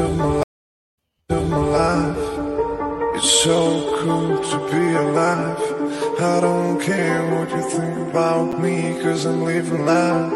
It's so cool to be alive. I don't care what you think about me, cause I'm living life.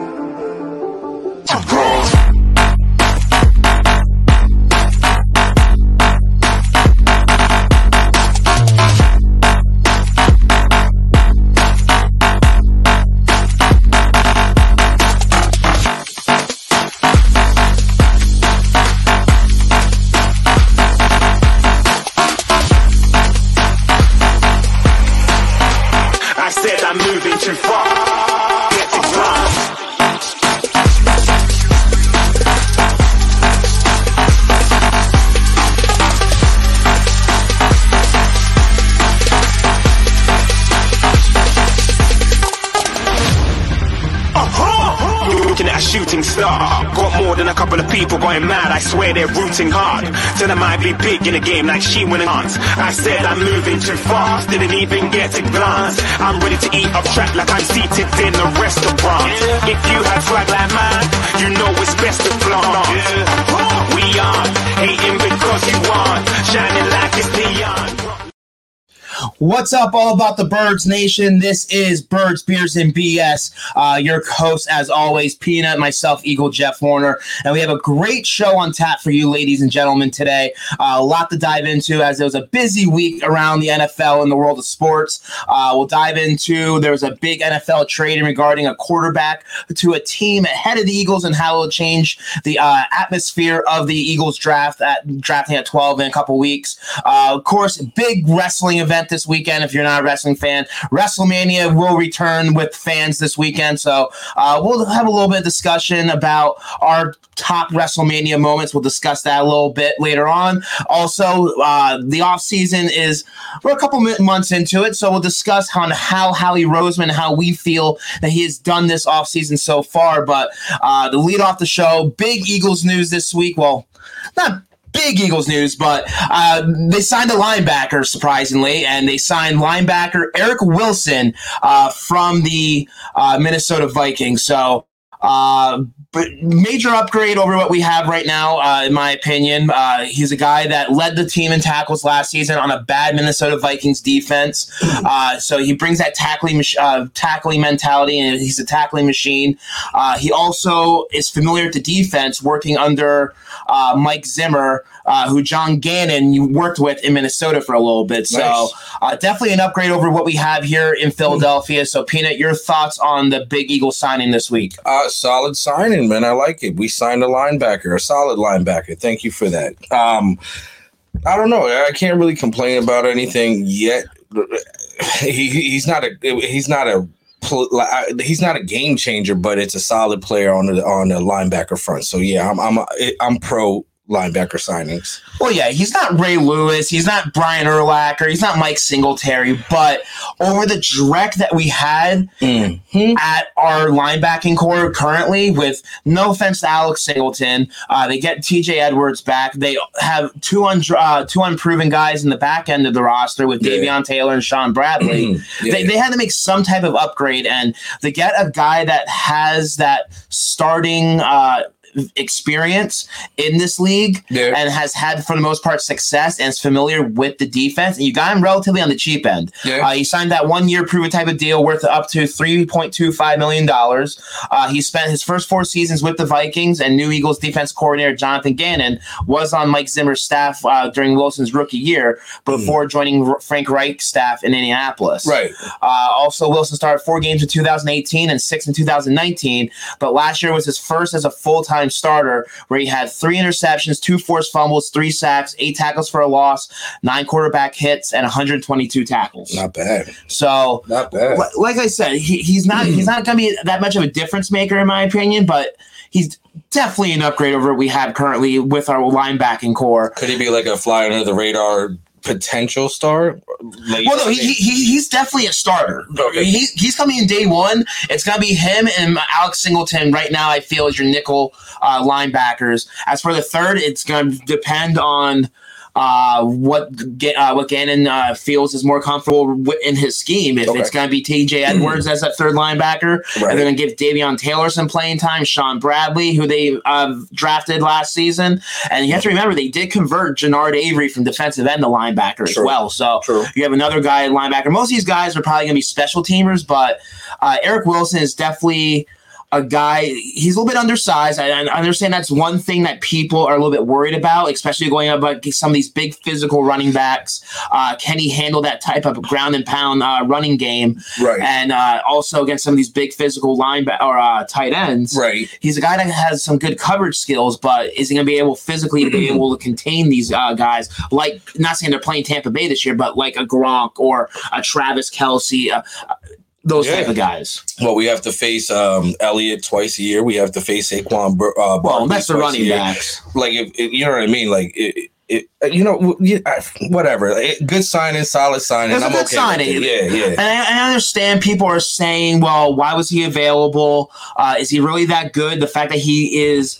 People going mad, I swear they're rooting hard. Tell them I'd be big in the game like she winning hunts. I said I'm moving too fast, didn't even get a glance. I'm ready to eat up track like I'm seated in a restaurant. If you had swag like mine, you know it's best to flaunt. We aren't hating because you aren't shining like it's neon. What's up, all about the Birds Nation? This is Birds, Beers, and BS. Your host, as always, Peanut, myself, Eagle, Jeff Warner. And we have a great show on tap for you, ladies and gentlemen, today. A lot to dive into, as there was a busy week around the NFL and the world of sports. We'll dive into, there was a big NFL trade regarding a quarterback to a team ahead of the Eagles and how it'll change the atmosphere of the Eagles draft, drafting at 12 in a couple weeks. Of course, big wrestling event this weekend, if you're not a wrestling fan. WrestleMania will return with fans this weekend, so we'll have a little bit of discussion about our top WrestleMania moments. We'll discuss that a little bit later on. Also, the offseason is, we're a couple months into it, so we'll discuss on how Howie Roseman, how we feel that he has done this offseason so far. But to lead off the show, big Eagles news this week. Well, not big Eagles news, but they signed a linebacker, surprisingly, and they signed linebacker Eric Wilson from the Minnesota Vikings. So, but major upgrade over what we have right now, in my opinion. He's a guy that led the team in tackles last season on a bad Minnesota Vikings defense. So he brings that tackling mentality, and he's a tackling machine. He also is familiar with the defense, working under Mike Zimmer, who John Gannon you worked with in Minnesota for a little bit. So nice. Definitely an upgrade over what we have here in Philadelphia. So, Peanut, your thoughts on the big Eagle signing this week? Solid signing, man. I like it. We signed a linebacker, a solid linebacker. Thank you for that. I don't know. I can't really complain about anything yet. He's not a game changer, but it's a solid player on the linebacker front. So yeah, I'm pro linebacker signings. Well, yeah, he's not Ray Lewis. He's not Brian Urlacher. He's not Mike Singletary. But over the dreck that we had at our linebacking core currently, with no offense to Alex Singleton, they get TJ Edwards back. They have two unproven guys in the back end of the roster with Davion Taylor and Sean Bradley. They had to make some type of upgrade, and they get a guy that has that starting experience in this league and has had, for the most part, success and is familiar with the defense. And you got him relatively on the cheap end. He signed that 1-year proven type of deal worth up to $3.25 million. He spent his first 4 seasons with the Vikings, and new Eagles defense coordinator Jonathan Gannon was on Mike Zimmer's staff during Wilson's rookie year before joining Frank Reich's staff in Indianapolis. Also, Wilson started 4 games in 2018 and 6 in 2019, but last year was his first as a full-time starter, where he had 3 interceptions, 2 forced fumbles, 3 sacks, 8 tackles for a loss, 9 quarterback hits, and 122 tackles. Not bad. So, not bad. Like I said, he's not going to be that much of a difference maker, in my opinion, but he's definitely an upgrade over what we have currently with our linebacking core. Could he be like a fly under the radar potential star? Well, no, he's definitely a starter. Okay. He's coming in day one. It's going to be him and Alex Singleton right now, I feel, is your nickel linebackers. As for the third, it's going to depend on what Gannon feels is more comfortable in his scheme. If it's going to be TJ Edwards as that third linebacker, and they're going to give Davion Taylor some playing time, Sean Bradley, who they drafted last season. And you have to remember, they did convert Jannard Avery from defensive end to linebacker as well. So you have another guy at linebacker. Most of these guys are probably going to be special teamers, but Eric Wilson is definitely a guy, he's a little bit undersized. I understand that's one thing that people are a little bit worried about, especially going up against some of these big physical running backs. Can he handle that type of ground and pound running game? And also against some of these big physical tight ends. He's a guy that has some good coverage skills, but is he going to be able physically to be able to contain these guys? Like, not saying they're playing Tampa Bay this year, but like a Gronk or a Travis Kelce, those type of guys. Well, we have to face Elliott twice a year. We have to face Saquon Barbee. Well, that's the running backs. Like, if you know what I mean? Like, whatever. Good signing, solid signing. That's a good signing. Yeah. And I understand people are saying, well, why was he available? Is he really that good? The fact that he is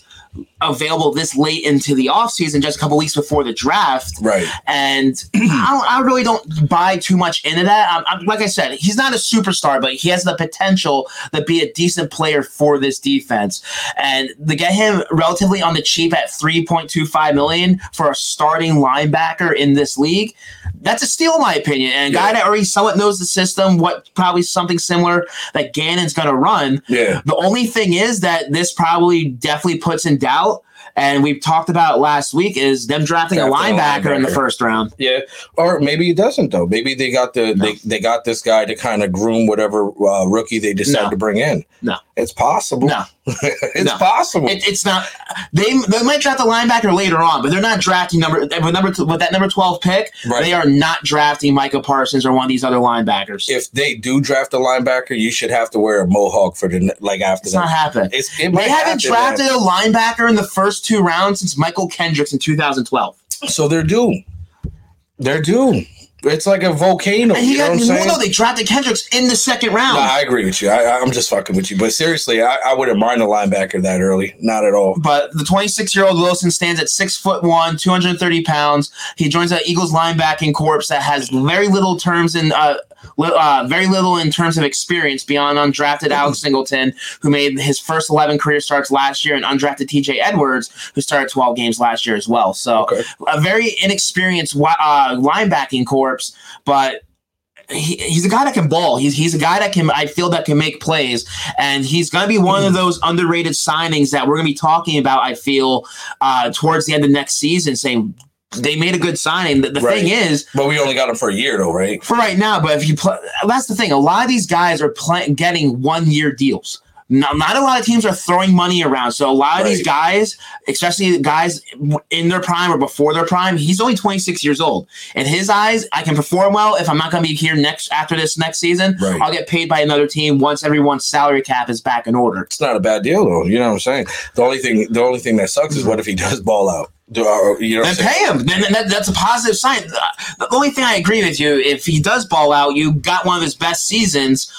available this late into the offseason, just a couple weeks before the draft. And I really don't buy too much into that. Like I said, he's not a superstar, but he has the potential to be a decent player for this defense. And to get him relatively on the cheap at $3.25 million for a starting linebacker in this league, that's a steal in my opinion. And a guy that already somewhat knows the system, what probably something similar that Gannon's going to run. The only thing is that this probably definitely puts in doubt, and we've talked about last week, is them drafting a linebacker in the first round. Or maybe it doesn't though. Maybe they got they got this guy to kind of groom whatever rookie they decide to bring in. It's possible. Possible. It's not. They might draft a linebacker later on, but they're not drafting with that number 12 pick. They are not drafting Micah Parsons or one of these other linebackers. If they do draft a linebacker, you should have to wear a mohawk for the after that. It's not happening. They haven't drafted a linebacker in the first two rounds since Mychal Kendricks in 2012. So they're due. It's like a volcano. And they drafted Kendricks in the second round. I agree with you. I'm just fucking with you. But seriously, I wouldn't mind a linebacker that early. Not at all. But the 26-year-old Wilson stands at 6'1", 230 pounds. He joins the Eagles linebacking corps that has very little in terms of experience beyond undrafted Alex Singleton, who made his first 11 career starts last year, and undrafted TJ Edwards, who started 12 games last year as well. So a very inexperienced linebacking corps, but he's a guy that can ball. He's a guy that can make plays, and he's going to be one of those underrated signings that we're going to be talking about, I feel, towards the end of next season, saying – they made a good signing. The thing is, but we only got him for a year, though, right? For right now. But if you play, that's the thing. A lot of these guys are getting 1-year deals. Not a lot of teams are throwing money around. So a lot of these guys, especially guys in their prime or before their prime, he's only 26 years old. In his eyes, I can perform well. If I'm not going to be here after this next season, I'll get paid by another team once everyone's salary cap is back in order. It's not a bad deal, though. You know what I'm saying? The only thing that sucks is what if he does ball out? And pay him. That's a positive sign. The only thing I agree with you, if he does ball out, you got one of his best seasons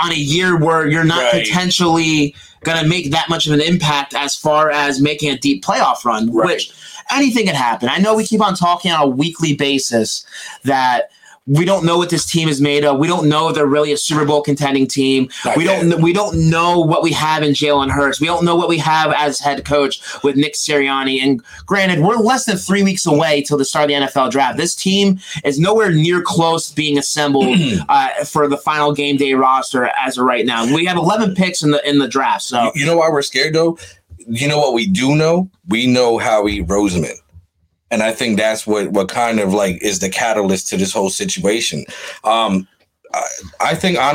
on a year where you're not potentially going to make that much of an impact as far as making a deep playoff run, which anything can happen. I know we keep on talking on a weekly basis that we don't know what this team is made of. We don't know if they're really a Super Bowl contending team. We don't know what we have in Jalen Hurts. We don't know what we have as head coach with Nick Sirianni. And granted, we're less than 3 weeks away till the start of the NFL draft. This team is nowhere near close to being assembled for the final game day roster as of right now. We have 11 picks in the draft. So you know why we're scared though? You know what we do know? We know Howie Roseman. And I think that's what kind of like is the catalyst to this whole situation. I think how,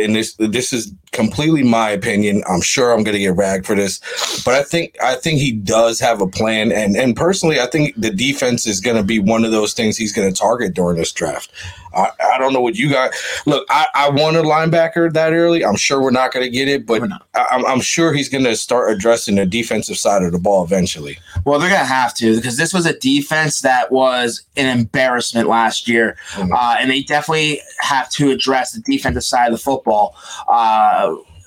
and this is completely my opinion. I'm sure I'm going to get ragged for this, but I think he does have a plan. And personally, I think the defense is going to be one of those things he's going to target during this draft. I don't know what you got. Look, I want a linebacker that early. I'm sure we're not going to get it, but I'm sure he's going to start addressing the defensive side of the ball eventually. Well, they're going to have to, because this was a defense that was an embarrassment last year, and they definitely have to address the defensive side of the football.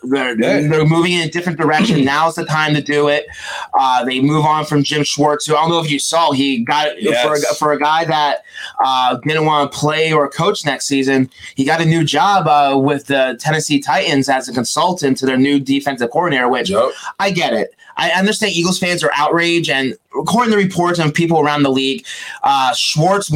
They're moving in a different direction. Now's the time to do it. They move on from Jim Schwartz, who I don't know if you saw. He got for a guy that didn't want to play or coach next season. He got a new job with the Tennessee Titans as a consultant to their new defensive coordinator. Which I get it. I understand Eagles fans are outraged, and according to reports and people around the league, Schwartz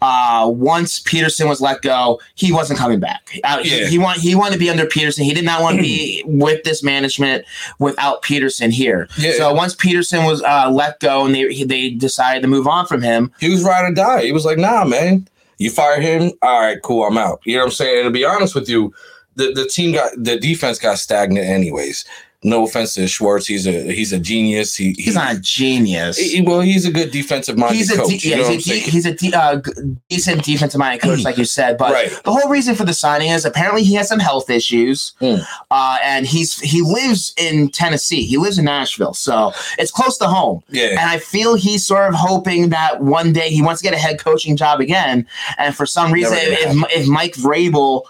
once Peterson was let go, he wasn't coming back. He wanted to be under Peterson. He did not want to be with this management without Peterson here. Yeah. So once Peterson was let go and they decided to move on from him. He was ride or die. He was like, nah, man. You fire him, all right, cool, I'm out. You know what I'm saying? And to be honest with you, the defense got stagnant anyways. No offense to Schwartz, he's a genius. He's not a genius. He's a good defensive-minded coach. He's a decent defensive-minded coach, like you said. But the whole reason for the signing is apparently he has some health issues, and he lives in Tennessee. He lives in Nashville, so it's close to home. Yeah. And I feel he's sort of hoping that one day he wants to get a head coaching job again. And for some reason, if Mike Vrabel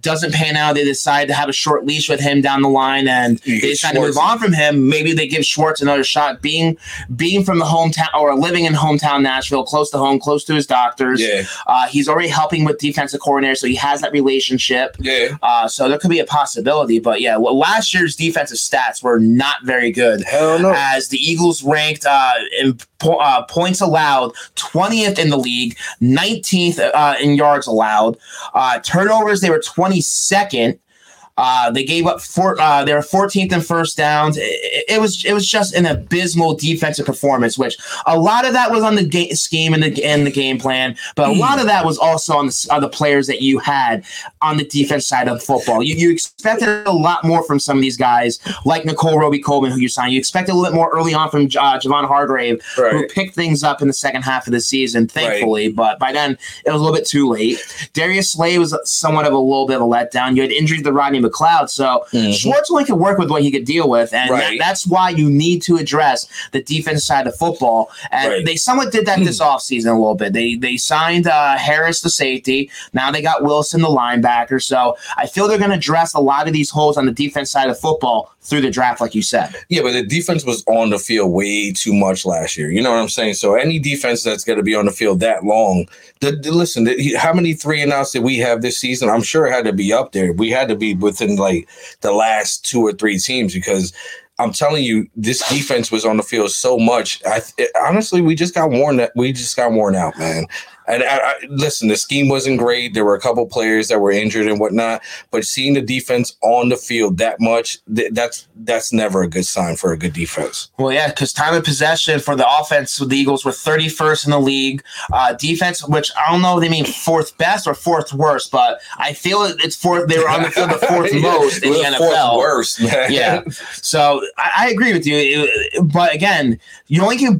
doesn't pan out, they decide to have a short leash with him down the line, and they decide to move on from him. Maybe they give Schwartz another shot, being from the hometown or living in hometown Nashville, close to home, close to his doctors. Yeah. He's already helping with defensive coordinator, so he has that relationship. Yeah. So there could be a possibility, but last year's defensive stats were not very good. Hell no. As the Eagles ranked in points allowed, 20th in the league, 19th in yards allowed, turnovers. They were 22nd. They gave up they were 14th in first downs. It was just an abysmal defensive performance, which a lot of that was on the scheme and the game plan, but a lot of that was also on the players that you had on the defense side of football. You expected a lot more from some of these guys, like Nicole Roby-Coleman, who you signed. You expected a little bit more early on from Javon Hargrave, who picked things up in the second half of the season, thankfully, but by then it was a little bit too late. Darius Slay was somewhat of a little bit of a letdown. You had injuries to Rodney McLeod, so Schwartz only could work with what he could deal with, and that's why you need to address the defense side of football. And they somewhat did that this offseason a little bit. They signed Harris, the safety. Now they got Wilson, the linebacker. So I feel they're going to address a lot of these holes on the defense side of football through the draft, like you said. Yeah, but the defense was on the field way too much last year. You know what I'm saying? So any defense that's going to be on the field that long, how many 3-and-outs did we have this season? I'm sure it had to be up there. We had to be within like the last 2 or 3 teams, because I'm telling you, this defense was on the field so much. Honestly, we just got worn out, man. And listen, the scheme wasn't great. There were a couple players that were injured and whatnot, but seeing the defense on the field that much, that's never a good sign for a good defense. Well, yeah, because time of possession for the offense with the Eagles were 31st in the league. Defense, which I don't know if they mean fourth best or fourth worst, but I feel it's fourth. They were on the field the fourth most in the NFL. Fourth worst, man. Yeah. So I agree with you, but again, you only can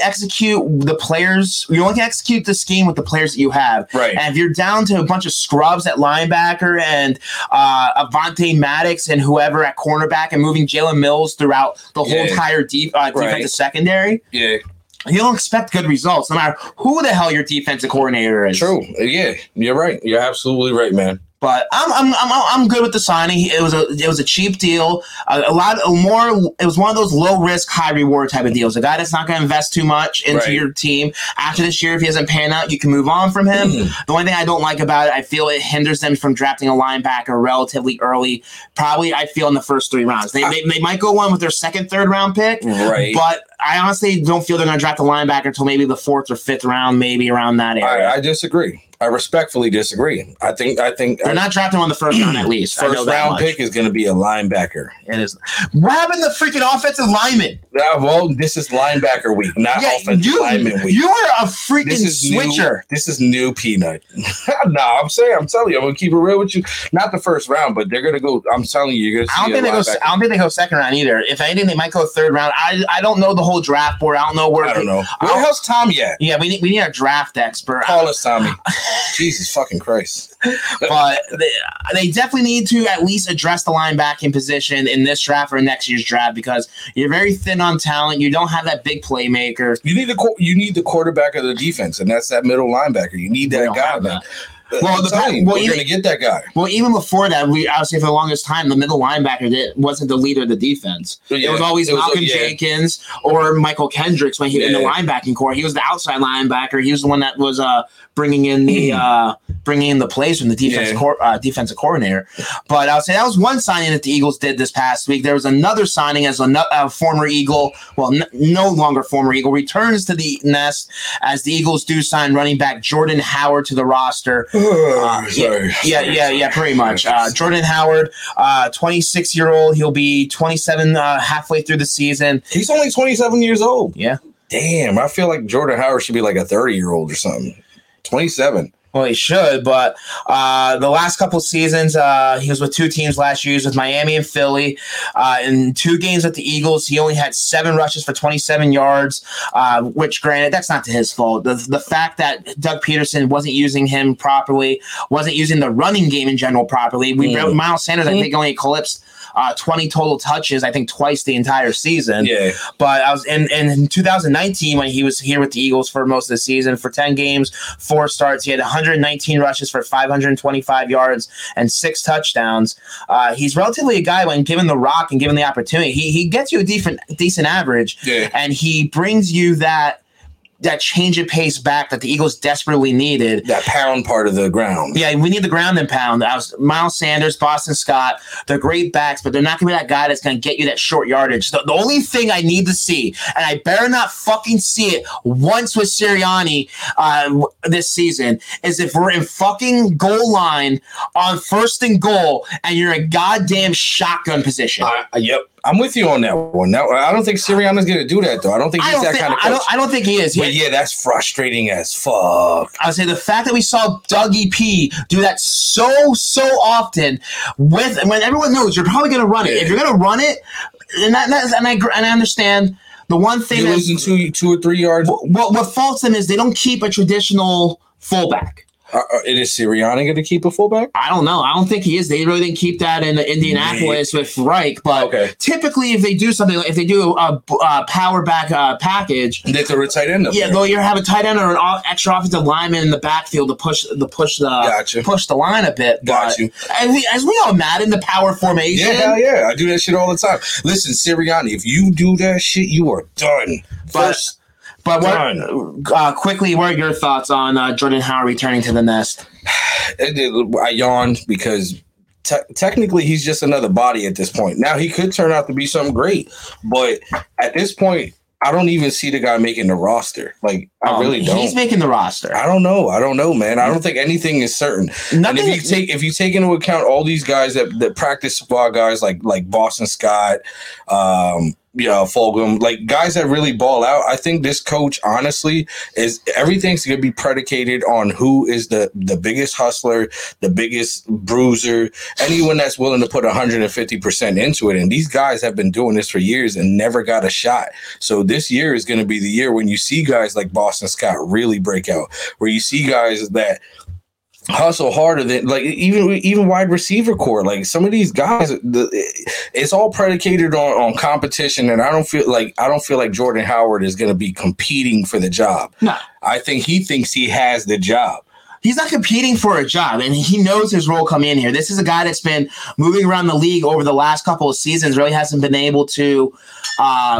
execute the players. You only can execute the scheme with the players that you have. Right. And if you're down to a bunch of scrubs at linebacker and Avonte Maddox and whoever at cornerback and moving Jalen Mills throughout the whole entire defensive secondary. Yeah. You don't expect good results, no matter who the hell your defensive coordinator is. True. Yeah, you're right. You're absolutely right, man. But I'm good with the signing. It was a cheap deal. It was one of those low risk, high reward type of deals. A guy that's not going to invest too much into your team. After this year, if he doesn't pan out, you can move on from him. The only thing I don't like about it, I feel it hinders them from drafting a linebacker relatively early. Probably, I feel in the first 3 rounds, they might go one with their second, third round pick. Right. But I honestly don't feel they're going to draft a linebacker until maybe the 4th or 5th round, maybe around that area. I disagree. I respectfully disagree. I think they're not drafting on the first round at least. First round pick is going to be a linebacker. It is. We're having the freaking offensive lineman. Well, this is linebacker week, not offensive lineman week. You are a freaking switcher. This is new peanut. No, I'm telling you, I'm going to keep it real with you. Not the first round, but they're going to go. I'm telling you, you're going to see I don't think they go second round either. If anything, they might go third round. I don't know the whole draft board. I don't know where. I don't know. Where the hell's Tommy at? Yeah, we need a draft expert. Call us, Tommy. Jesus fucking Christ. But they definitely need to at least address the linebacking position in this draft or next year's draft, because you're very thin on talent. You don't have that big playmaker. You need the quarterback of the defense, and that's that middle linebacker. You need that guy, man. Well, the time. Well, you're going to get that guy. Well, even before that, we obviously for the longest time, the middle linebacker wasn't the leader of the defense. So, yeah, it was always Malcolm Jenkins or Mychal Kendricks when he was in the linebacking corps. He was the outside linebacker. He was the one that was bringing in the plays from the defensive coordinator. But I would say that was one signing that the Eagles did this past week. There was another signing as a former Eagle, no longer former Eagle, returns to the nest as the Eagles do sign running back Jordan Howard to the roster. Pretty much. Jordan Howard, 26-year-old. He'll be 27 halfway through the season. He's only 27 years old. Yeah. Damn, I feel like Jordan Howard should be like a 30-year-old or something. 27. Well, he should, but the last couple seasons, he was with two teams last year. He was with Miami and Philly. In two games with the Eagles, he only had 7 rushes for 27 yards, which, granted, that's not to his fault. The fact that Doug Peterson wasn't using him properly, wasn't using the running game in general properly. Miles Sanders, I think, only eclipsed 20 total touches, I think twice the entire season. Yeah. But I was in 2019 when he was here with the Eagles for most of the season, for 10 games, 4 starts, he had 119 rushes for 525 yards and 6 touchdowns. He's relatively a guy when given the rock and given the opportunity, he gets you a decent average, and he brings you that change of pace back that the Eagles desperately needed. That pound part of the ground. Yeah, we need the ground and pound. Miles Sanders, Boston Scott, they're great backs, but they're not going to be that guy that's going to get you that short yardage. The only thing I need to see, and I better not fucking see it once with Sirianni this season, is if we're in fucking goal line on first and goal and you're in goddamn shotgun position. Yep. I'm with you on that one. Now, I don't think Sirianni's going to do that, though. I don't think he's that kind of coach. I don't think he is. But, yeah, that's frustrating as fuck. I would say the fact that we saw Dougie P do that so often when everyone knows you're probably going to run it. If you're going to run it, and I understand the one thing you're losing two or three yards. What faults them is they don't keep a traditional fullback. Is Sirianni going to keep a fullback? I don't know. I don't think he is. They really didn't keep that in Indianapolis with Reich. But typically, if they do something, if they do a power back package, they throw a tight end up. Yeah, though you have a tight end or an extra offensive lineman in the backfield to push the line a bit. Got you. As we all mad in the power formation. Yeah, hell yeah. I do that shit all the time. Listen, Sirianni, if you do that shit, you are done. But what are your thoughts on Jordan Howard returning to the nest? I yawned because technically he's just another body at this point. Now he could turn out to be something great, but at this point, I don't even see the guy making the roster. Like, I really don't. He's making the roster. I don't know, man. I don't think anything is certain. Nothing. And if you take into account all these guys that practice squad guys like Boston Scott, Fulgham, like guys that really ball out, I think this coach, honestly, is everything's going to be predicated on who is the biggest hustler, the biggest bruiser, anyone that's willing to put 150% into it. And these guys have been doing this for years and never got a shot. So this year is going to be the year when you see guys like Boston Scott really break out, where you see guys that hustle harder than, like, even wide receiver core. Like, some of these guys, it's all predicated on competition, and I don't feel like Jordan Howard is going to be competing for the job. No. I think he thinks he has the job. He's not competing for a job, and he knows his role coming in here. This is a guy that's been moving around the league over the last couple of seasons, really hasn't been able to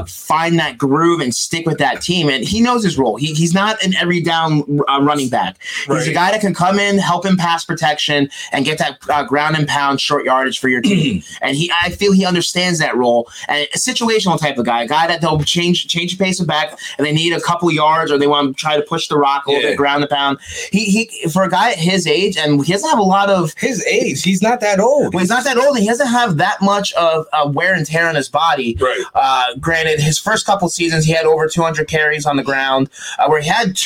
find that groove and stick with that team. And he knows his role. He's not an every down running back. Right. He's a guy that can come in, help in pass protection, and get that ground and pound short yardage for your team. And I feel he understands that role. And a situational type of guy, a guy that they'll change the pace of back, and they need a couple yards or they want to try to push the rock a little bit, ground and pound. He for a guy at his age, and he doesn't have a lot of his age. He's not that old. Well, he's not that old. And he doesn't have that much of wear and tear on his body. Right. Granted, his first couple seasons, he had over 200 carries on the ground. Where he had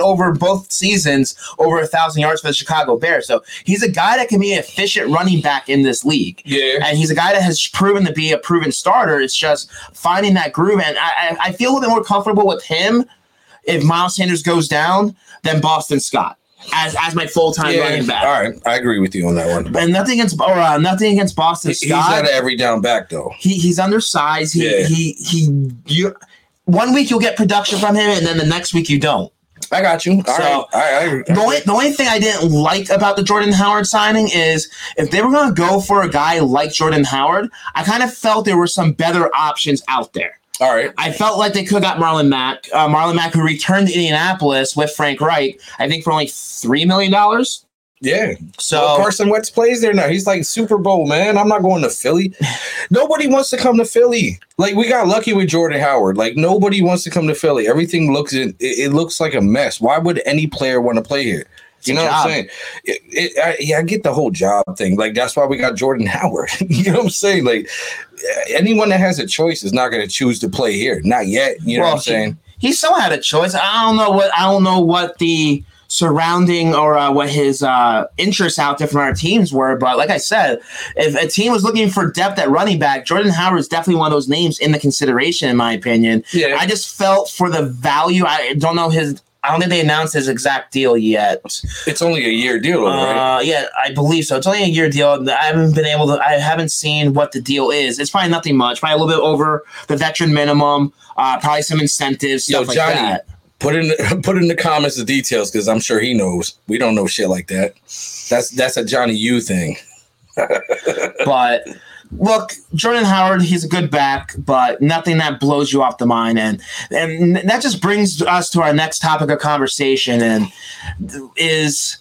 over both seasons over 1,000 yards for the Chicago Bears. So he's a guy that can be an efficient running back in this league. Yeah. And he's a guy that has proven to be a proven starter. It's just finding that groove, and I feel a little bit more comfortable with him if Miles Sanders goes down than Boston Scott as my full-time running back. All right, I agree with you on that one. And nothing against Boston Scott. He's not an every-down back, though. He's undersized. One week you'll get production from him, and then the next week you don't. I got you. All right. The only thing I didn't like about the Jordan Howard signing is if they were going to go for a guy like Jordan Howard, I kind of felt there were some better options out there. All right. I felt like they could have got Marlon Mack. Marlon Mack, who returned to Indianapolis with Frank Reich, I think for only $3 million. Yeah. So Carson Wentz plays there now. He's like Super Bowl, man. I'm not going to Philly. Nobody wants to come to Philly. Like, we got lucky with Jordan Howard. Like, nobody wants to come to Philly. Everything looks like a mess. Why would any player want to play here? You know what I'm saying? I get the whole job thing. Like, that's why we got Jordan Howard. You know what I'm saying? Like, anyone that has a choice is not going to choose to play here. Not yet. You know what I'm saying? He still had a choice. I don't know what the surrounding or what his interests out there from our teams were. But like I said, if a team was looking for depth at running back, Jordan Howard is definitely one of those names in the consideration, in my opinion. Yeah. I just felt for the value. I don't think they announced his exact deal yet. It's only a year deal, right? Yeah, I believe so. It's only a year deal. I haven't seen what the deal is. It's probably nothing much. Probably a little bit over the veteran minimum. Probably some incentives, stuff like that. Put in the comments the details, because I'm sure he knows. We don't know shit like that. That's a Johnny U thing. But look, Jordan Howard, he's a good back, but nothing that blows you off the mind. And that just brings us to our next topic of conversation, and is,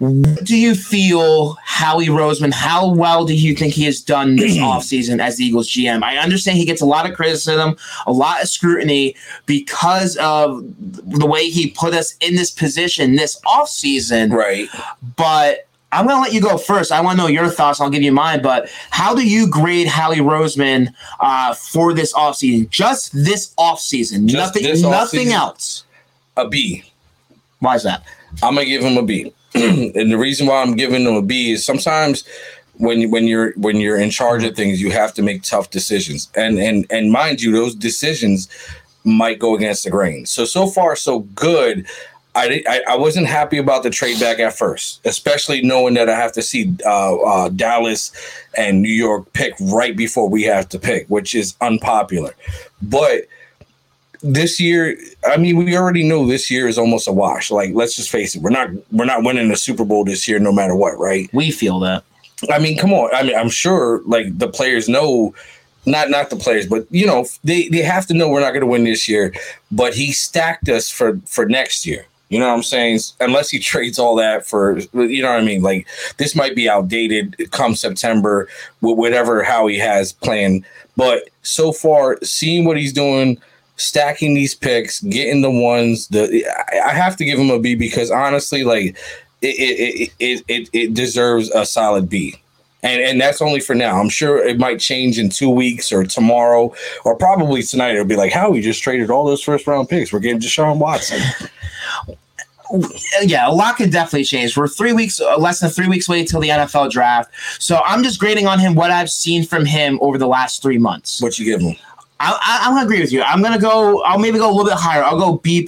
what do you feel Howie Roseman, how well do you think he has done this offseason as the Eagles GM? I understand he gets a lot of criticism, a lot of scrutiny because of the way he put us in this position this offseason. Right. But I'm going to let you go first. I want to know your thoughts. I'll give you mine. But how do you grade Howie Roseman for this offseason? Just this offseason. Nothing else. A B. Why is that? I'm going to give him a B. And the reason why I'm giving them a B is sometimes when you're in charge of things, you have to make tough decisions. And mind you, those decisions might go against the grain. So far, so good. I wasn't happy about the trade back at first, especially knowing that I have to see Dallas and New York pick right before we have to pick, which is unpopular. But this year, I mean, we already know this year is almost a wash. Like, let's just face it. We're not winning the Super Bowl this year no matter what, right? We feel that. I mean, come on. I mean, I'm sure, like, the players know, not the players, but, you know, they have to know we're not going to win this year. But he stacked us for next year. You know what I'm saying? Unless he trades all that for, you know what I mean? Like, this might be outdated come September, whatever Howie has planned. But so far, seeing what he's doing, stacking these picks, getting the ones. I have to give him a B because honestly, like it deserves a solid B, and that's only for now. I'm sure it might change in 2 weeks or tomorrow or probably tonight. It'll be like, how we just traded all those first round picks. We're getting Deshaun Watson. Yeah, a lot could definitely change. We're less than three weeks away till the NFL draft. So I'm just grading on him what I've seen from him over the last 3 months. What you give him? I'm going to agree with you. I'm going to go – I'll maybe go a little bit higher. I'll go B+.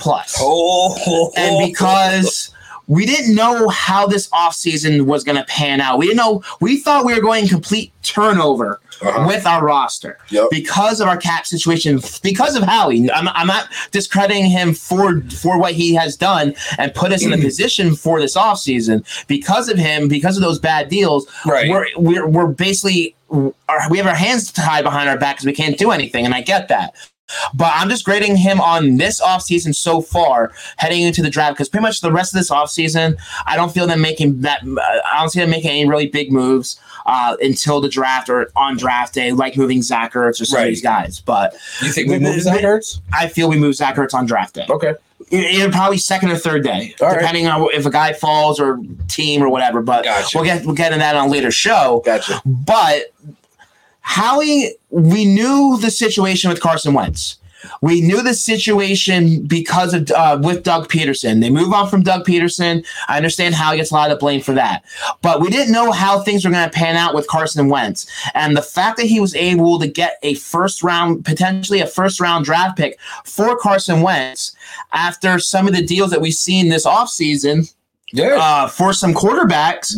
And because we didn't know how this offseason was going to pan out. We didn't know – we thought we were going complete turnover with our roster because of our cap situation, because of Howie. I'm not discrediting him for what he has done and put us in a position for this offseason. Because of him, because of those bad deals, right. We're basically – we have our hands tied behind our back because we can't do anything, and I get that. But I'm just grading him on this offseason so far, heading into the draft, because pretty much the rest of this offseason, I don't see them making any really big moves until the draft or on draft day, like moving Zach Ertz or some of these guys. But you think we move Zach Ertz? I feel we move Zach Ertz on draft day. Okay. Probably second or third day, depending on if a guy falls or team or whatever. But we'll get into that on a later show. Gotcha. But Howie, we knew the situation with Carson Wentz. We knew the situation because of with Doug Peterson. They move on from Doug Peterson. I understand Howie gets a lot of blame for that. But we didn't know how things were going to pan out with Carson Wentz. And the fact that he was able to get potentially a first round draft pick for Carson Wentz after some of the deals that we've seen this offseason yeah. For some quarterbacks,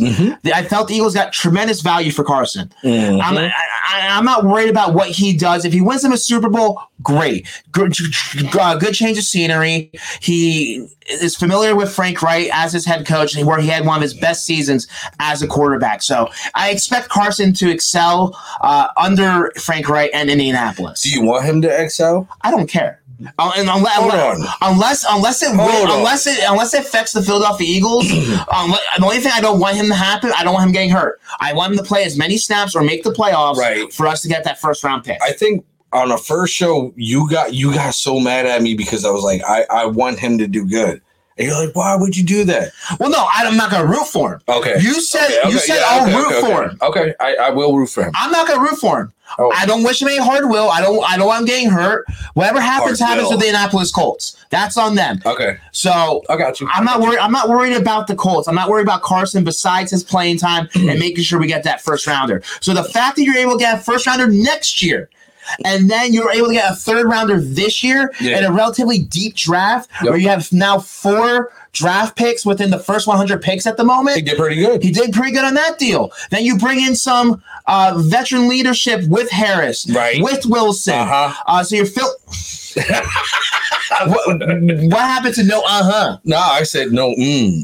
I felt the Eagles got tremendous value for Carson. I'm not worried about what he does. If he wins them a Super Bowl, great. Good change of scenery. He is familiar with Frank Reich as his head coach, where he had one of his best seasons as a quarterback. So I expect Carson to excel under Frank Reich and Indianapolis. Do you want him to excel? I don't care. Unless it affects the Philadelphia Eagles, the only thing I don't want him to happen, I don't want him getting hurt. I want him to play as many snaps or make the playoffs for us to get that first round pick. I think on the first show you got so mad at me because I was like, I want him to do good. And you're like, why would you do that? Well, no, I'm not going to root for him. Okay. You said I'll root for him. Okay, I will root for him. I'm not going to root for him. Oh. I don't wish him any hard will. I don't want him getting hurt. Whatever happens with the Indianapolis Colts. That's on them. Okay. So I got you. I'm not worried about the Colts. I'm not worried about Carson besides his playing time and making sure we get that first rounder. So the fact that you're able to get a first rounder next year, and then you were able to get a third rounder this year in a relatively deep draft where you have now 4 draft picks within the first 100 picks at the moment. He did pretty good. He did pretty good on that deal. Then you bring in some veteran leadership with Harris, with Wilson. So you're what happened to no uh-huh? No, I said no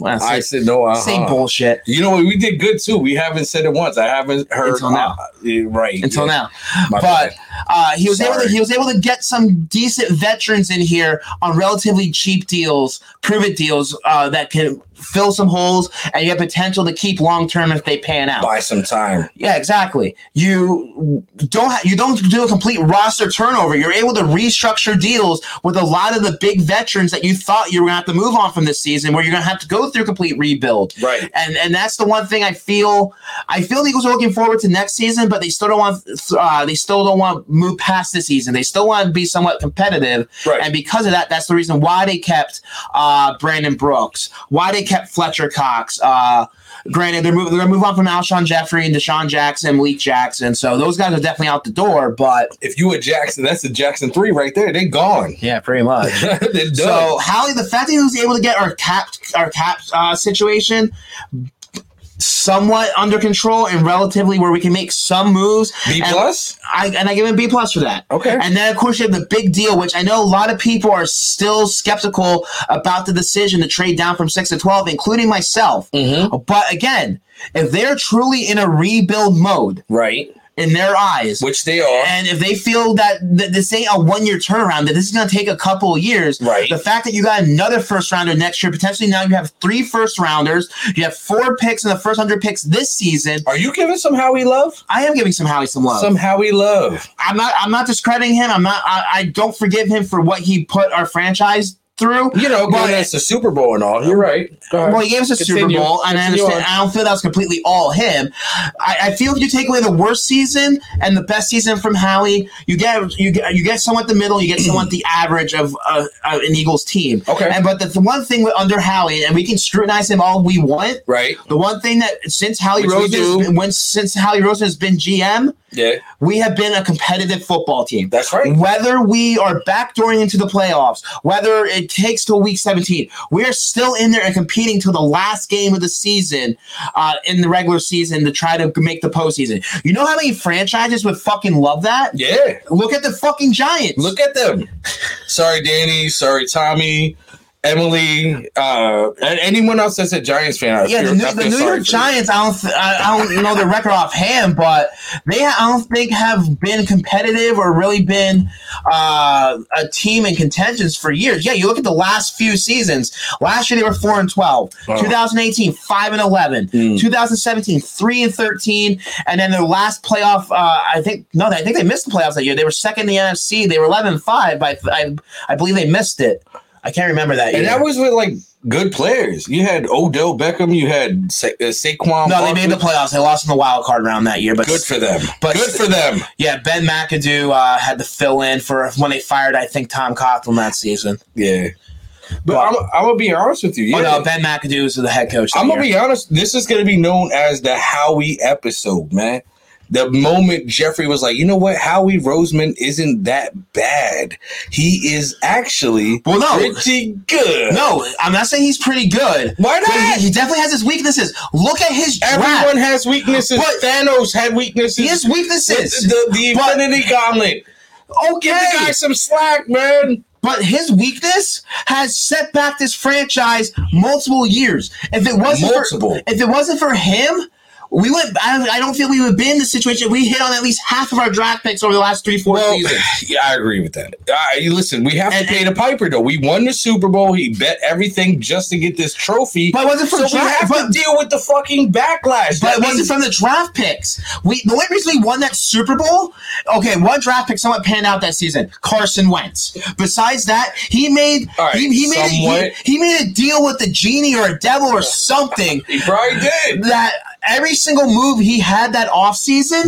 I said no uh-huh. Same bullshit. You know what? We did good, too. We haven't said it once. I haven't heard until now. Until now. But he was able to get some decent veterans in here on relatively cheap deals, prove-it deals that can fill some holes, and you have potential to keep long-term if they pan out. Buy some time. Yeah, exactly. You don't do a complete roster turnover. You're able to restructure deals with a lot of the big veterans that you thought you were going to have to move on from this season, where you're going to have to go through a complete rebuild. Right. And that's the one thing I feel the Eagles are looking forward to next season, but they still don't want to move past this season. They still want to be somewhat competitive. Right. And because of that, that's the reason why they kept Brandon Brooks, why they kept Fletcher Cox. Granted, they're going to move on from Alshon Jeffrey and Deshaun Jackson, Malik Jackson. So those guys are definitely out the door. But if you were Jackson, that's the Jackson 3 right there. They're gone. Yeah, pretty much. So Howie, the fact that he was able to get our cap situation somewhat under control and relatively where we can make some moves. B+? I give him B+ for that. Okay. And then, of course, you have the big deal, which I know a lot of people are still skeptical about the decision to trade down from 6 to 12, including myself. But, again, if they're truly in a rebuild mode, in their eyes, which they are, and if they feel that this ain't a one-year turnaround, that this is going to take a couple of years, the fact that you got another first-rounder next year, potentially now you have 3 first-rounders, you have 4 picks in the first 100 picks this season. Are you giving some Howie love? I am giving some Howie some love. I'm not discrediting him. I don't forgive him for what he put our franchise through. You know, but it's the Super Bowl and all. You're right. Well, he gave us a Super Bowl, and I understand. I don't feel that was completely all him. I feel if you take away the worst season and the best season from Howie, you get someone at the middle, you get someone at the average of an Eagles team. Okay. But the one thing under Howie, and we can scrutinize him all we want. Right. The one thing that since Howie Roseman has been GM, we have been a competitive football team. That's right. Whether we are backdooring into the playoffs, whether it takes till week 17, we are still in there and competing till the last game of the season in the regular season to try to make the postseason. You know how many franchises would fucking love that? Yeah. Look at the fucking Giants. Look at them. Sorry, Danny. Sorry, Tommy. Emily, and anyone else that's a Giants fan. Yeah, the New York Giants, I don't know their record offhand, but they, I don't think, have been competitive or really been a team in contentions for years. Yeah, you look at the last few seasons. Last year, they were 4-12. 2018, 5-11. 2017, 3-13. And then their last playoff, I think they missed the playoffs that year. They were second in the NFC. They were 11-5, but I believe they missed it. I can't remember that. And that was with like good players. You had Odell Beckham. You had Saquon. No, Barbee. They made the playoffs. They lost in the wild card round that year. But good for them. Yeah, Ben McAdoo had to fill in for when they fired, I think, Tom Coughlin that season. Yeah. But I'm going to be honest with you. Yeah. Oh, no, Ben McAdoo is the head coach. I'm going to be honest. This is going to be known as the Howie episode, man. The moment Jeffrey was like, you know what, Howie Roseman isn't that bad. He is actually pretty good. No, I'm not saying he's pretty good. Why not? He definitely has his weaknesses. Look at his draft. Everyone has weaknesses. But Thanos had weaknesses. He has weaknesses. The Infinity Gauntlet. Okay. Give the guy some slack, man. But his weakness has set back this franchise multiple years. If it wasn't for him, I don't feel we would be in this situation. We hit on at least half of our draft picks over the last 3-4 seasons. Yeah, I agree with that. Listen, we have to pay the piper though. We won the Super Bowl. He bet everything just to get this trophy. But it wasn't from to deal with the fucking backlash. But it wasn't from the draft picks. The only reason we won that Super Bowl, okay, one draft pick somewhat panned out that season. Carson Wentz. Besides that, he made a deal with the genie or a devil or something. He probably did that. Every single move he had that offseason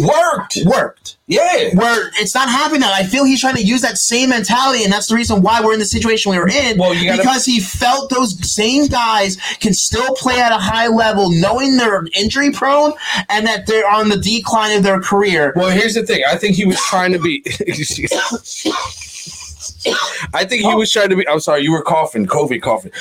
worked. Yeah. Where it's not happening now. I feel he's trying to use that same mentality, and that's the reason why we're in the situation we were in. Well, because he felt those same guys can still play at a high level, knowing they're injury prone and that they're on the decline of their career. Well, here's the thing. I think he was trying to be. I'm sorry, you were coughing. COVID coughing.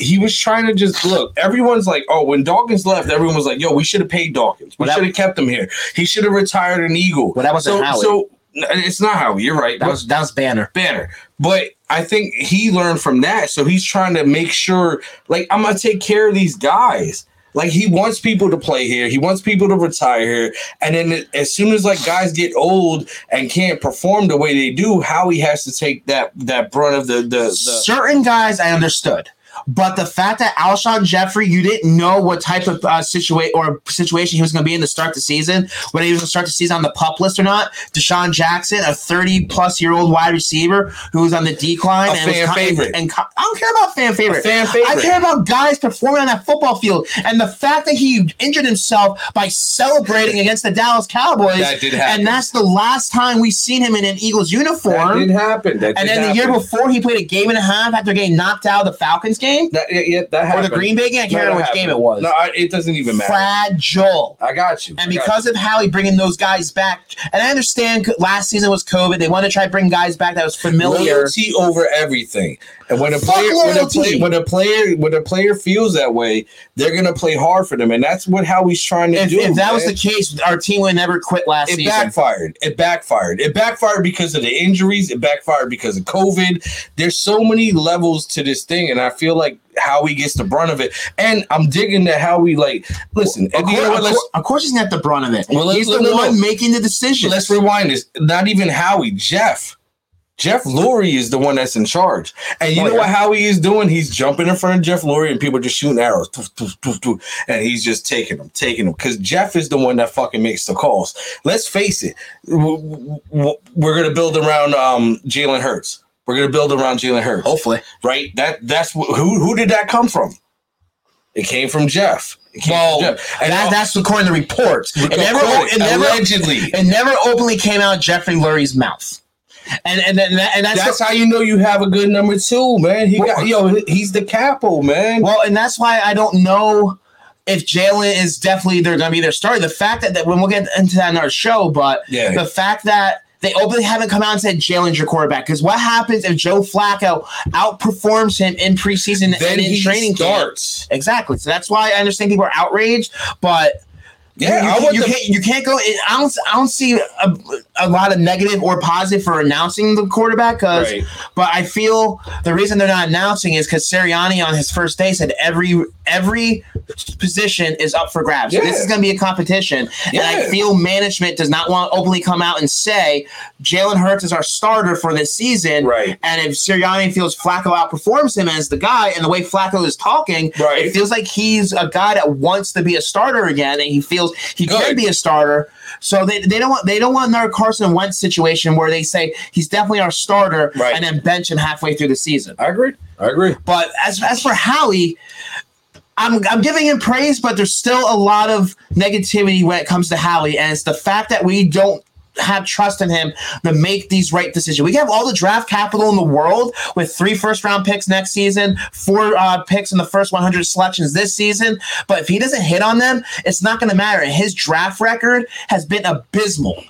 He was trying to just look. Everyone's like, oh, when Dawkins left, everyone was like, yo, we should have paid Dawkins. We should have kept him here. He should have retired an Eagle. Well, that wasn't Howie. So it's not Howie. You're right. That was Banner. But I think he learned from that. So he's trying to make sure, like, I'm going to take care of these guys. Like, he wants people to play here. He wants people to retire here. And then as soon as, like, guys get old and can't perform the way they do, Howie has to take that brunt of the certain guys I understood. But the fact that Alshon Jeffrey, you didn't know what type of situation he was going to be in to start the season, whether he was going to start the season on the PUP list or not. Deshaun Jackson, a 30-plus-year-old wide receiver who was on the decline. I don't care about fan favorite. I care about guys performing on that football field. And the fact that he injured himself by celebrating against the Dallas Cowboys, that did happen. And that's the last time we've seen him in an Eagles uniform. That did happen. The year before, he played a game and a half after getting knocked out of the Falcons game. That happened. Or the Green Bay game? I can't remember which game it was. No, it doesn't even matter. Fragile. I got you. And because of Howie bringing those guys back, and I understand last season was COVID. They wanted to try to bring guys back that was familiar. Loyalty over everything. And when a player feels that way, they're gonna play hard for them, and that's what Howie's trying to do. If that was the case, our team would never quit last season. It backfired. It backfired because of the injuries. It backfired because of COVID. There's so many levels to this thing, and I feel like Howie gets the brunt of it. And I'm digging that Howie, like, listen. Of course he's not the brunt of it. Well, he's the one making the decision. Let's rewind this. Not even Howie, Jeff. Jeff Lurie is the one that's in charge. And you know what Howie is doing? He's jumping in front of Jeff Lurie and people just shooting arrows. And he's just taking them. Because Jeff is the one that fucking makes the calls. Let's face it. We're going to build around Jalen Hurts. Hopefully. Right? Who did that come from? It came from Jeff. That's according to reports. It never openly came out of Jeffrey Lurie's mouth. And that's how you know you have a good number two, man. He's the capo, man. Well, and that's why I don't know if Jalen is definitely they're going to be their starter. The fact that when we'll get into that in our show, but the fact that they openly haven't come out and said Jalen's your quarterback, because what happens if Joe Flacco outperforms him in preseason and in training camp? Exactly. So that's why I understand people are outraged, but. Yeah, you can't go. I don't see a lot of negative or positive for announcing the quarterback. But I feel the reason they're not announcing is because Sirianni on his first day said every position is up for grabs. Yeah. So this is going to be a competition, and I feel management does not want to openly come out and say Jalen Hurts is our starter for this season. Right. And if Sirianni feels Flacco outperforms him as the guy, and the way Flacco is talking, it feels like he's a guy that wants to be a starter again, and he feels. He could be a starter, so they don't want another Carson Wentz situation where they say he's definitely our starter and then bench him halfway through the season. I agree. But as for Howie, I'm giving him praise, but there's still a lot of negativity when it comes to Howie, and it's the fact that we don't have trust in him to make these right decisions. We have all the draft capital in the world with 3 first-round picks next season, 4 picks in the first 100 selections this season. But if he doesn't hit on them, it's not going to matter. His draft record has been abysmal.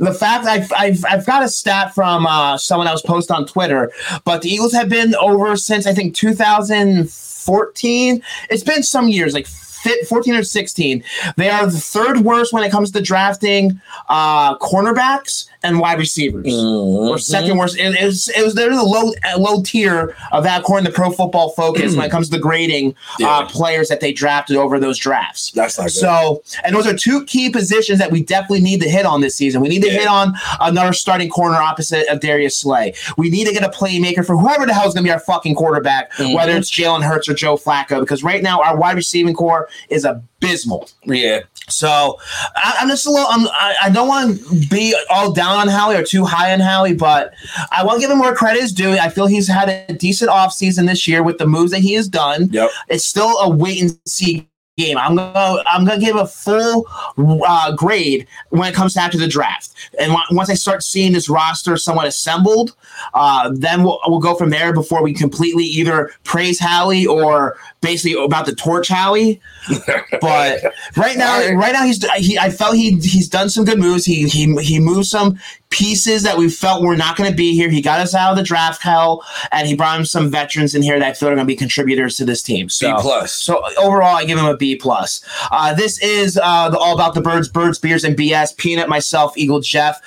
The fact I've got a stat from someone else posted on Twitter, but the Eagles have been over since, I think, 2014. It's been some years, like 14 or 16. They are the 3rd worst when it comes to drafting cornerbacks and wide receivers. Mm-hmm. Or 2nd worst. It was they're the low tier of that according to Pro Football Focus when it comes to grading players that they drafted over those drafts. That's not good. So, and those are 2 key positions that we definitely need to hit on this season. We need to hit on another starting corner opposite of Darius Slay. We need to get a playmaker for whoever the hell is going to be our fucking quarterback, whether it's Jalen Hurts or Joe Flacco, because right now our wide receiving core is abysmal. Yeah. So I'm just a little. I don't want to be all down on Howie or too high on Howie, but I want to give him more credit is due. I feel he's had a decent offseason this year with the moves that he has done. Yep. It's still a wait and see game. I'm gonna give a full grade when it comes to after the draft, and once I start seeing this roster somewhat assembled, then we'll go from there before we completely either praise Howie or basically about the torch Howie. But right now I felt he's done some good moves. He moved some pieces that we felt were not going to be here. He got us out of the draft hell, and he brought him some veterans in here that I feel are going to be contributors to this team. So, B+. So overall, I give him a B+. This is the All About the Birds, Beers, and BS. Peanut, myself, Eagle Jeff.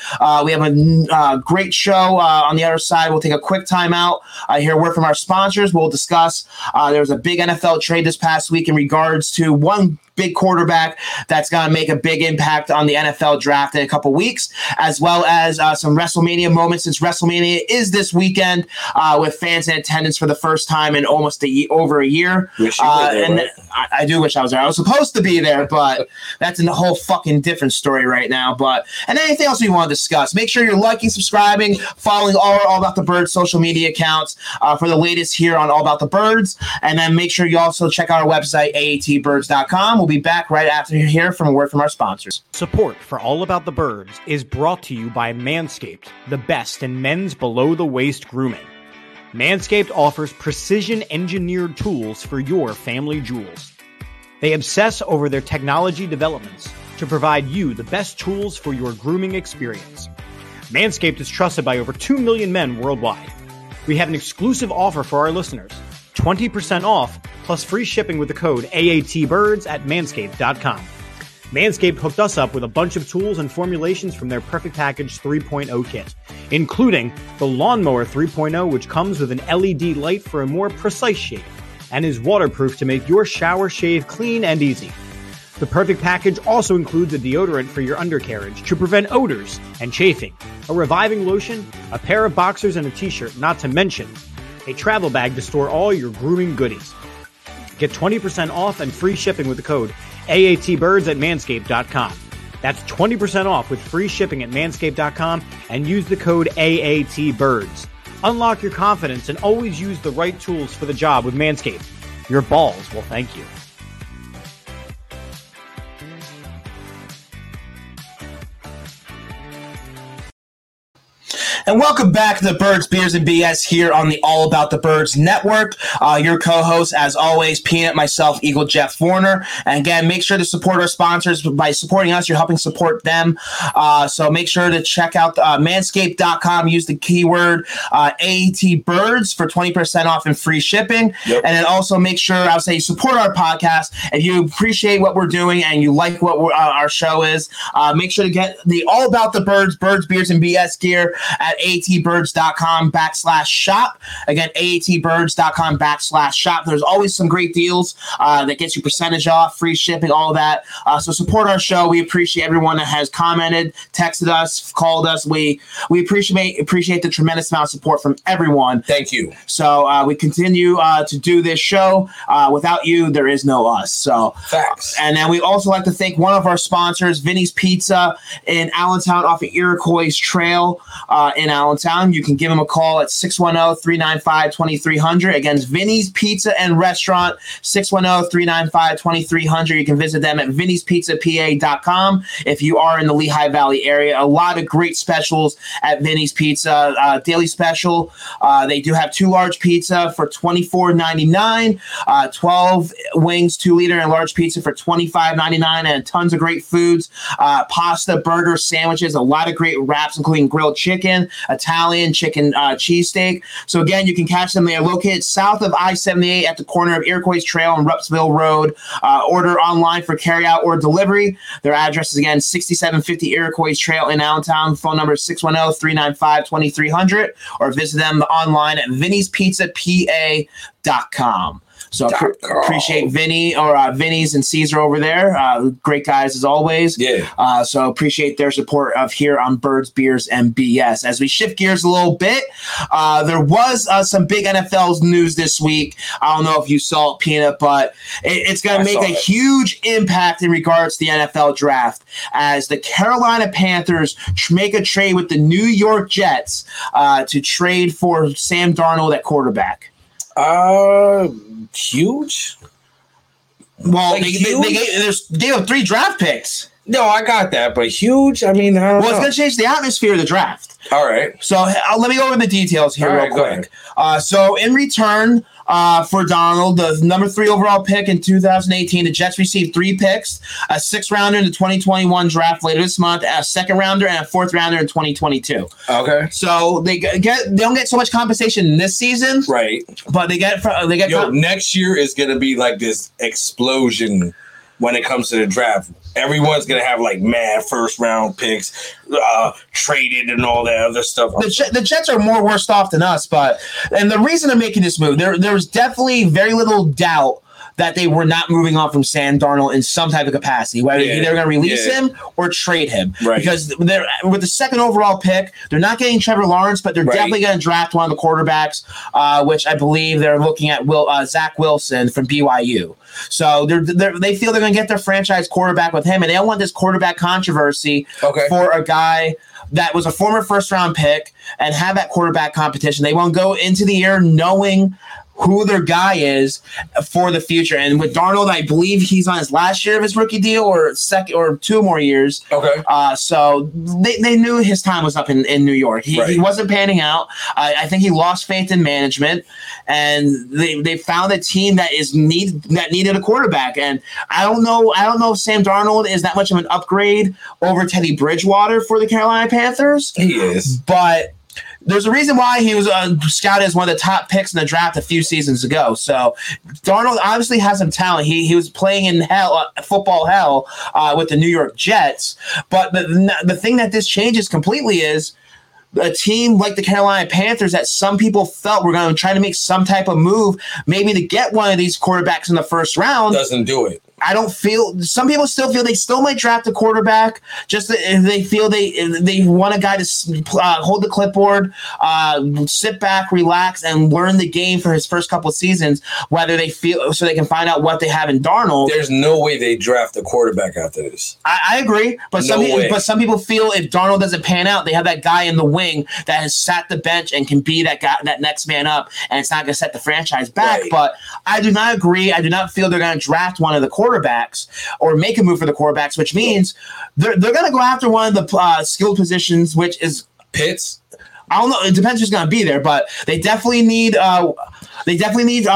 We have a great show on the other side. We'll take a quick timeout. Hear a word from our sponsors. We'll discuss. There was a big NFL trade this past week in regards to one big quarterback that's going to make a big impact on the NFL draft in a couple weeks, as well as some WrestleMania moments, since WrestleMania is this weekend with fans in attendance for the first time in almost over a year. I do wish I was there. I was supposed to be there, but that's a whole fucking different story right now. But and anything else you want to discuss, make sure you're liking, subscribing, following our All About the Birds social media accounts for the latest here on All About the Birds. And then make sure you also check out our website, aatbirds.com. We'll be back right after you hear from a word from our sponsors. Support for All About the Birds is brought to you by Manscaped, the best in men's below-the-waist grooming. Manscaped offers precision-engineered tools for your family jewels. They obsess over their technology developments to provide you the best tools for your grooming experience. Manscaped is trusted by over 2 million men worldwide. We have an exclusive offer for our listeners. 20% off, plus free shipping with the code AATBirds at manscaped.com. Manscaped hooked us up with a bunch of tools and formulations from their Perfect Package 3.0 kit, including the Lawnmower 3.0, which comes with an LED light for a more precise shave and is waterproof to make your shower shave clean and easy. The Perfect Package also includes a deodorant for your undercarriage to prevent odors and chafing, a reviving lotion, a pair of boxers and a t-shirt, not to mention a travel bag to store all your grooming goodies. Get 20% off and free shipping with the code AATBirds at manscaped.com. That's 20% off with free shipping at manscaped.com and use the code AATBirds. Unlock your confidence and always use the right tools for the job with Manscaped. Your balls will thank you. And welcome back to the Birds, Beers, and BS here on the All About the Birds Network. Your co-host, as always, Peanut, myself, Eagle, Jeff Warner. And again, make sure to support our sponsors. By supporting us, you're helping support them. So make sure to check out manscaped.com. Use the keyword AATBirds for 20% off and free shipping. Yep. And then also make sure, I would say, support our podcast. If you appreciate what we're doing and you like what our show is, make sure to get the All About the Birds, Birds, Beers, and BS gear at atbirds.com/shop. Again, atbirds.com/shop. There's always some great deals that gets you percentage off, free shipping, all that. So support our show. We appreciate everyone that has commented, texted us, called us. We appreciate the tremendous amount of support from everyone. Thank you. So we continue to do this show. Without you, there is no us. So facts. And then we also like to thank one of our sponsors, Vinny's Pizza in Allentown off of Iroquois Trail in Allentown, you can give him a call at 610-395-2300. Again, Vinny's Pizza and Restaurant, 610-395-2300. You can visit them at vinnyspizzapa.com if you are in the Lehigh Valley area. A lot of great specials at Vinny's Pizza, daily special. They do have two large pizza for $24.99, 12 wings, 2-liter, and large pizza for $25.99, and tons of great foods, pasta, burgers, sandwiches, a lot of great wraps, including grilled chicken, Italian chicken cheesesteak. So again, you can catch them. They are located south of I-78 at the corner of Iroquois Trail and Rupsville Road. Order online for carryout or delivery. Their address is, again, 6750 Iroquois Trail in Allentown. Phone number is 610-395-2300, or visit them online at vinnyspizzapa.com. So appreciate Vinny or Vinny's and Caesar over there. Great guys as always. Yeah. So appreciate their support of here on Birds, Beers, and BS. As we shift gears a little bit, there was some big NFL news this week. I don't know if you saw it, Peanut, but it's going to make a huge impact in regards to the NFL draft as the Carolina Panthers make a trade with the New York Jets to trade for Sam Darnold at quarterback. Huge. Well, like they gave up 3 draft picks. No, I got that, but huge. I mean, I don't know. It's going to change the atmosphere of the draft. All right. So let me go over the details here real quick. So in return for Donald, the number 3 overall pick in 2018, the Jets received 3 picks, a 6th-rounder in the 2021 draft later this month, a 2nd-rounder, and a 4th-rounder in 2022. Okay. So they don't get so much compensation this season. Right. But they get. Next year is going to be like this explosion when it comes to the draft. Everyone's going to have like mad first-round picks traded and all that other stuff. The Jets are more worse off than us, and the reason they're making this move, there's definitely very little doubt that they were not moving on from Sam Darnold in some type of capacity, whether they're going to release him or trade him. Right. Because with the 2nd overall pick, they're not getting Trevor Lawrence, but they're definitely going to draft one of the quarterbacks, which I believe they're looking at Zach Wilson from BYU. So they feel they're going to get their franchise quarterback with him, and they don't want this quarterback controversy for a guy that was a former first-round pick and have that quarterback competition. They won't go into the year knowing who their guy is for the future. And with Darnold, I believe he's on his last year of his rookie deal or 2 more years. Okay. So they knew his time was up in New York. He wasn't panning out. I think he lost faith in management, and they found a team that needed a quarterback. And I don't know if Sam Darnold is that much of an upgrade over Teddy Bridgewater for the Carolina Panthers. He is. But there's a reason why he was scouted as one of the top picks in the draft a few seasons ago. So Darnold obviously has some talent. He was playing in football hell with the New York Jets. But the thing that this changes completely is a team like the Carolina Panthers that some people felt were going to try to make some type of move, maybe to get one of these quarterbacks in the first round. Doesn't do it. I don't feel – some people still feel they still might draft a quarterback just if they feel they want a guy to hold the clipboard, sit back, relax, and learn the game for his first couple of seasons, whether they feel – so they can find out what they have in Darnold. There's no way they draft a quarterback after this. I agree, but some people feel if Darnold doesn't pan out, they have that guy in the wing that has sat the bench and can be that guy, that next man up, and it's not going to set the franchise back. Right. But I do not agree. I do not feel they're going to draft one of the quarterbacks or make a move for the quarterbacks, which means they're going to go after one of the skilled positions, which is Pitts. I don't know. It depends who's going to be there, but they definitely need a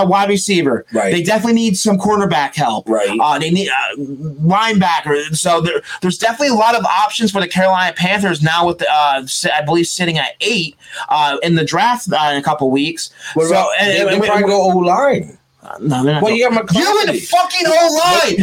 wide receiver. Right. They definitely need some quarterback help. Right. They need linebacker. So there's definitely a lot of options for the Carolina Panthers now with I believe sitting at 8 in the draft in a couple weeks. What about they probably go O-line? No, they're not. Well, you got McClatchy. You have the fucking whole line.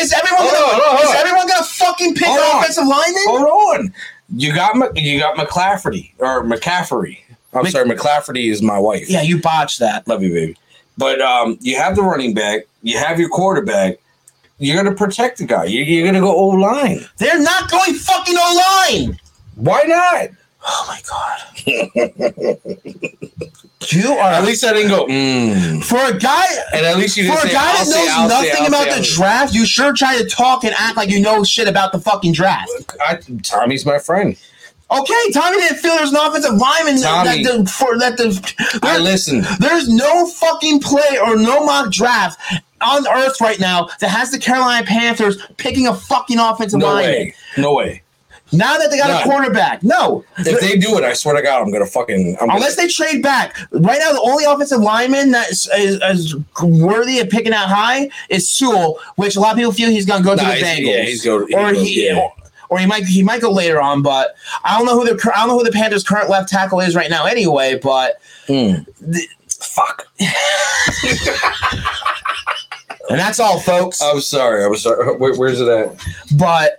Is everyone going to fucking pick an offensive lineman? Hold on. You got McCafferty or McCaffrey. I'm sorry, McCafferty is my wife. Yeah, you botched that. Love you, baby. But you have the running back. You have your quarterback. You're going to protect the guy. You're going to go O-line. They're not going fucking O-line. Why not? Oh, my God. You are. At least I didn't go for a guy. And at least you didn't for a guy that knows nothing about the draft. You sure try to talk and act like you know shit about the fucking draft. Tommy's my friend. Okay, Tommy didn't feel there's an offensive lineman There's no fucking play or no mock draft on earth right now that has the Carolina Panthers picking a fucking offensive lineman. No way. Now that they got a quarterback, If they do it, I swear to God, I'm gonna fucking. Unless they trade back, right now the only offensive lineman that is worthy of picking out high is Sewell, which a lot of people feel he's gonna go to the Bengals. Yeah, he might go later on, but I don't know who the Panthers' current left tackle is right now. Anyway, but fuck. And that's all, folks. I'm sorry. Where's it at? But.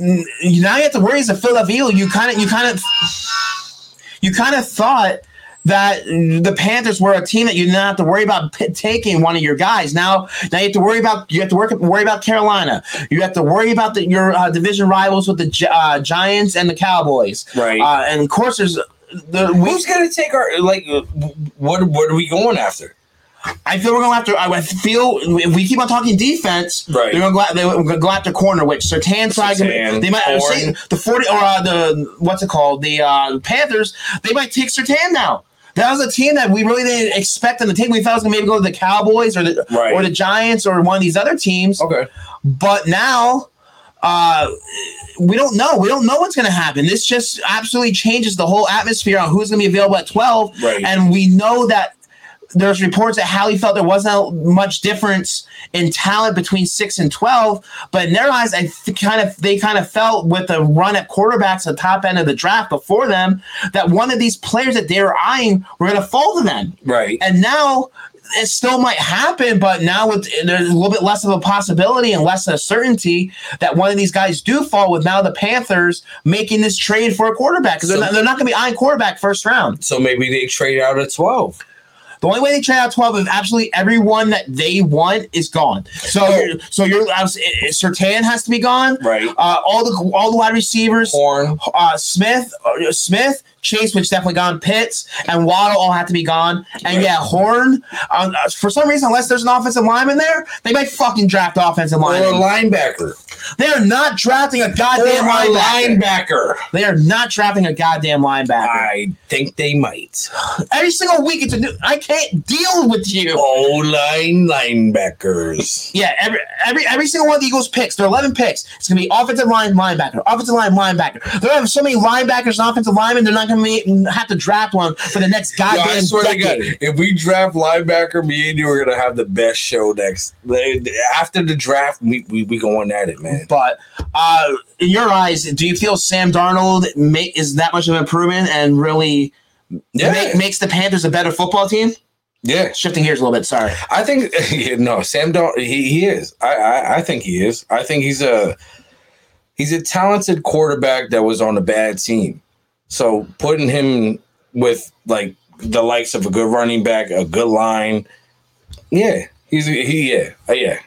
Now you have to worry as a Philadelphia Eagle. You kind of thought that the Panthers were a team that you didn't have to worry about taking one of your guys. Now you have to worry about Carolina. You have to worry about your division rivals with the Giants and the Cowboys. Right. And of course, who's going to take our what are we going after? I feel we're going to have to. I feel if we keep on talking defense, right. They're going to go after corner, which Sertan, they might Horn. The 40 or the what's it called? The Panthers. They might take Sertan now. That was a team that we really didn't expect them to take. We thought it was going to maybe go to the Cowboys or the Giants or one of these other teams. Okay, but now. We don't know. We don't know what's going to happen. This just absolutely changes the whole atmosphere on who's going to be available at 12. Right. And we know that. There's reports that Howie felt there wasn't much difference in talent between 6 and 12, but in their eyes, they kind of felt with the run at quarterbacks at the top end of the draft before them that one of these players that they were eyeing were going to fall to them. Right. And now it still might happen, but now there's a little bit less of a possibility and less of a certainty that one of these guys do fall. With now the Panthers making this trade for a quarterback because they're not going to be eyeing quarterback first round. So maybe they trade out at 12. The only way they trade out 12 is absolutely everyone that they want is gone. Sertan has to be gone. Right. All the wide receivers, Horn, Smith, Chase, which definitely gone, Pitts, and Waddle all have to be gone. And Horn. For some reason, unless there's an offensive lineman there, they might fucking draft offensive lineman. Or a linebacker. They are not drafting a goddamn linebacker. I think they might. Every single week, it's a new. I can't deal with you. O-line linebackers. Yeah, every single one of the Eagles picks, there are 11 picks. It's going to be offensive line, linebacker. They're going to have so many linebackers and offensive linemen, they're not going to have to draft one for the next goddamn decade. I swear to God, if we draft linebacker, me and you are going to have the best show next. After the draft, we going at it, man. But in your eyes, do you feel Sam Darnold is that much of an improvement and really... Yeah. Makes the Panthers a better football team? Yeah. Shifting gears a little bit, sorry. I think Sam Darnold, he is. I think he is. I think he's a talented quarterback that was on a bad team. So putting him with like the likes of a good running back, a good line. Yeah. He's Yeah.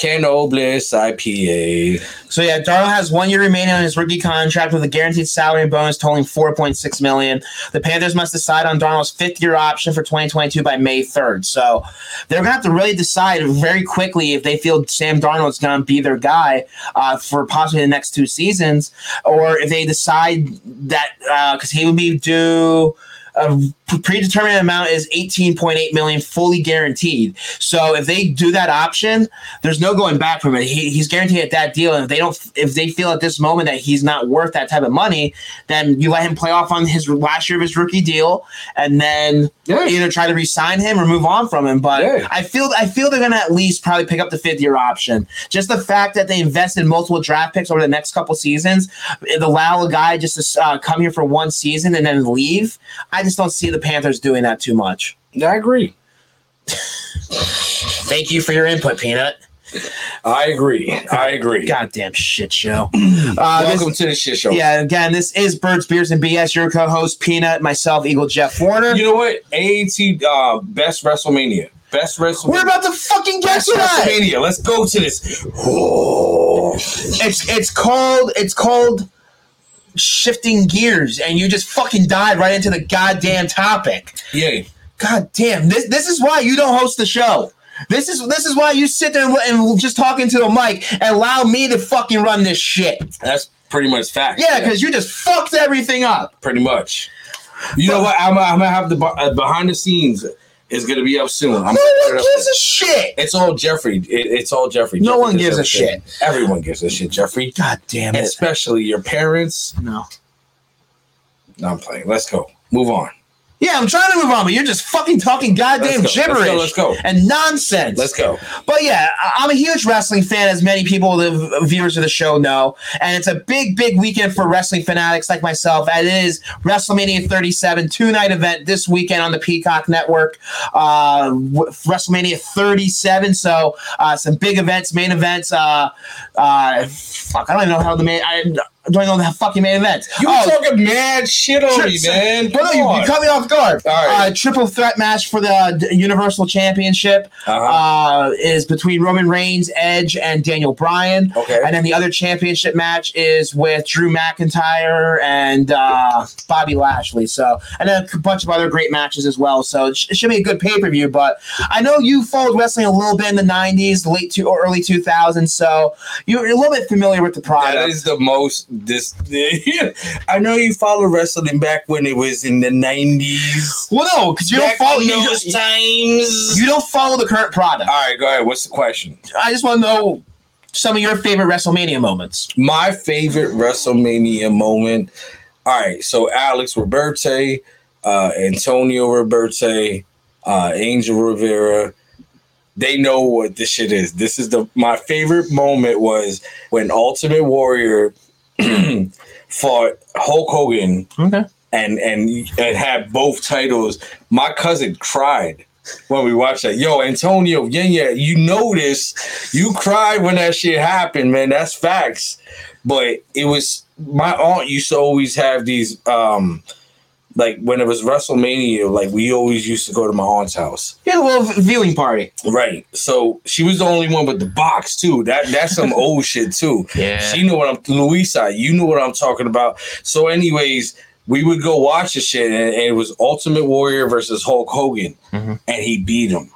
Cano Bliss IPA. So yeah, Darnold has 1 year remaining on his rookie contract with a guaranteed salary and bonus totaling $4.6 million. The Panthers must decide on Darnold's fifth-year option for 2022 by May 3rd. So they're going to have to really decide very quickly if they feel Sam Darnold's going to be their guy for possibly the next 2 seasons, or if they decide that because he would be due. A predetermined amount is $18.8 million fully guaranteed. So if they do that option, there's no going back from it. He's guaranteed at that deal. And if they feel at this moment that he's not worth that type of money, then you let him play off on his last year of his rookie deal and then either try to re-sign him or move on from him. But I feel they're going to at least probably pick up the fifth-year option. Just the fact that they invested multiple draft picks over the next couple seasons, it'll allow a guy just to come here for one season and then leave. I just don't see the Panthers doing that too much. I agree. Thank you for your input, Peanut. I agree. Goddamn shit show. Welcome to the shit show. Yeah, again, this is Birds, Beers, and BS. Your co-host, Peanut, myself, Eagle Jeff Warner. You know what? AAT Best WrestleMania. Best WrestleMania. We're about to fucking get to that. WrestleMania. Let's go to this. Oh. It's called Shifting Gears, and you just fucking dive right into the goddamn topic. Yay. Goddamn. This is why you don't host the show. This is why you sit there and just talking to the mic and allow me to fucking run this shit. That's pretty much facts. Yeah, because you just fucked everything up. Pretty much. You know what? I'm gonna have the behind the scenes is gonna be up soon. No one gives a shit. It's all Jeffrey. It's all Jeffrey. No one gives a shit. Everyone gives a shit, Jeffrey. God damn it. Especially your parents. No, I'm playing. Let's go. Move on. Yeah, I'm trying to move on, but you're just fucking talking goddamn gibberish and nonsense. Let's go. But yeah, I'm a huge wrestling fan, as many people, the viewers of the show, know. And it's a big, big weekend for wrestling fanatics like myself. It is WrestleMania 37, two-night event this weekend on the Peacock Network. WrestleMania 37, so some big events, main events. I don't even know how the main... I don't know the fucking main events. You talking mad shit on me, man. But no, you cut me off guard. All right. Triple threat match for the Universal Championship is between Roman Reigns, Edge, and Daniel Bryan. Okay. And then the other championship match is with Drew McIntyre and Bobby Lashley. So, and then a bunch of other great matches as well. So it should be a good pay-per-view. But I know you followed wrestling a little bit in the 90s, early 2000s. So you're a little bit familiar with the product. That is the most... I know you follow wrestling back when it was in the 90s. Well, no, because you don't follow those times. You don't follow the current product. All right, go ahead. What's the question? I just want to know some of your favorite WrestleMania moments. My favorite WrestleMania moment. All right, so Alex Roberte, Antonio Roberte, Angel Rivera. They know what this shit is. This is my favorite moment was when Ultimate Warrior fought Hulk Hogan and had both titles. My cousin cried when we watched that. Yo, Antonio, you know this. You cried when that shit happened, man. That's facts. But it was my aunt used to always have these like when it was WrestleMania, like we always used to go to my aunt's house. Yeah, a little viewing party. Right. So she was the only one with the box too. That's some old shit too. Yeah. She knew what Luisa, you knew what I'm talking about. So anyways, we would go watch the shit and it was Ultimate Warrior versus Hulk Hogan. Mm-hmm. And he beat him.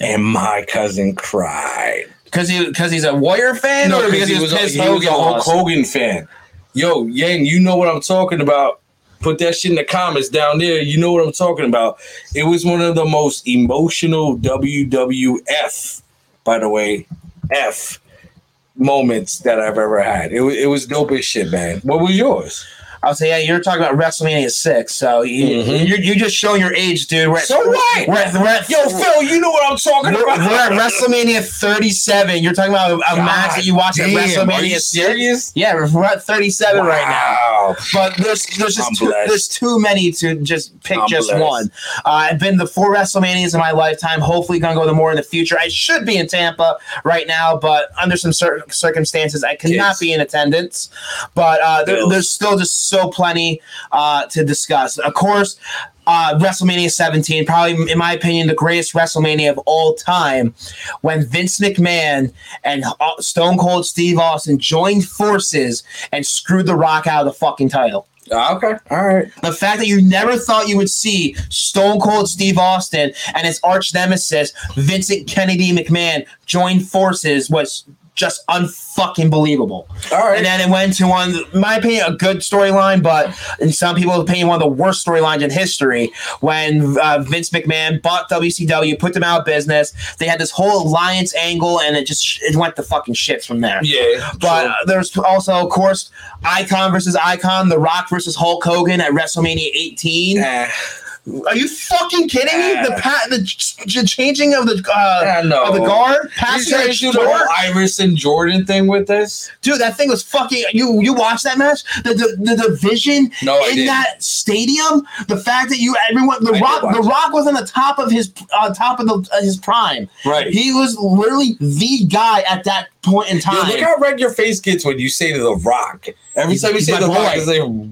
And my cousin cried. Because he's a Warrior fan? No, or because he was a Hulk Hogan fan. Yo, Yang, you know what I'm talking about. Put that shit in the comments down there. You know what I'm talking about. It was one of the most emotional WWF, by the way, F moments that I've ever had. It was dope as shit, man. What was yours? I'll say, yeah, you're talking about WrestleMania 6, so you're just showing your age, dude. So what? Phil, you know what I'm talking about. We're at WrestleMania 37. You're talking about a match that you watched at WrestleMania 6. Are you serious? Yeah, we're at 37 right now. But there's just there's too many to just pick one. I've been to 4 WrestleManias in my lifetime. Hopefully going to go to more in the future. I should be in Tampa right now, but under some certain circumstances, I cannot be in attendance. But there's still just so plenty to discuss. Of course, WrestleMania 17, probably, in my opinion, the greatest WrestleMania of all time, when Vince McMahon and Stone Cold Steve Austin joined forces and screwed The Rock out of the fucking title. Okay, all right. The fact that you never thought you would see Stone Cold Steve Austin and his arch nemesis, Vincent Kennedy McMahon, join forces was just unfucking believable. All right. And then it went to one, in my opinion, a good storyline, but in some people's opinion, one of the worst storylines in history when Vince McMahon bought WCW, put them out of business. They had this whole alliance angle, and it went to fucking shits from there. Yeah. But there's also, of course, Icon versus Icon, The Rock versus Hulk Hogan at WrestleMania 18. Are you fucking kidding me? The changing of the guard, passing the do the whole Iverson Jordan thing with this, dude. That thing was fucking. You watched that match? The division in that stadium. The fact that The Rock was on the top of his prime. Right. He was literally the guy at that point in time. Dude, look how red your face gets when you say to The Rock. Every time you say The Rock, it's like.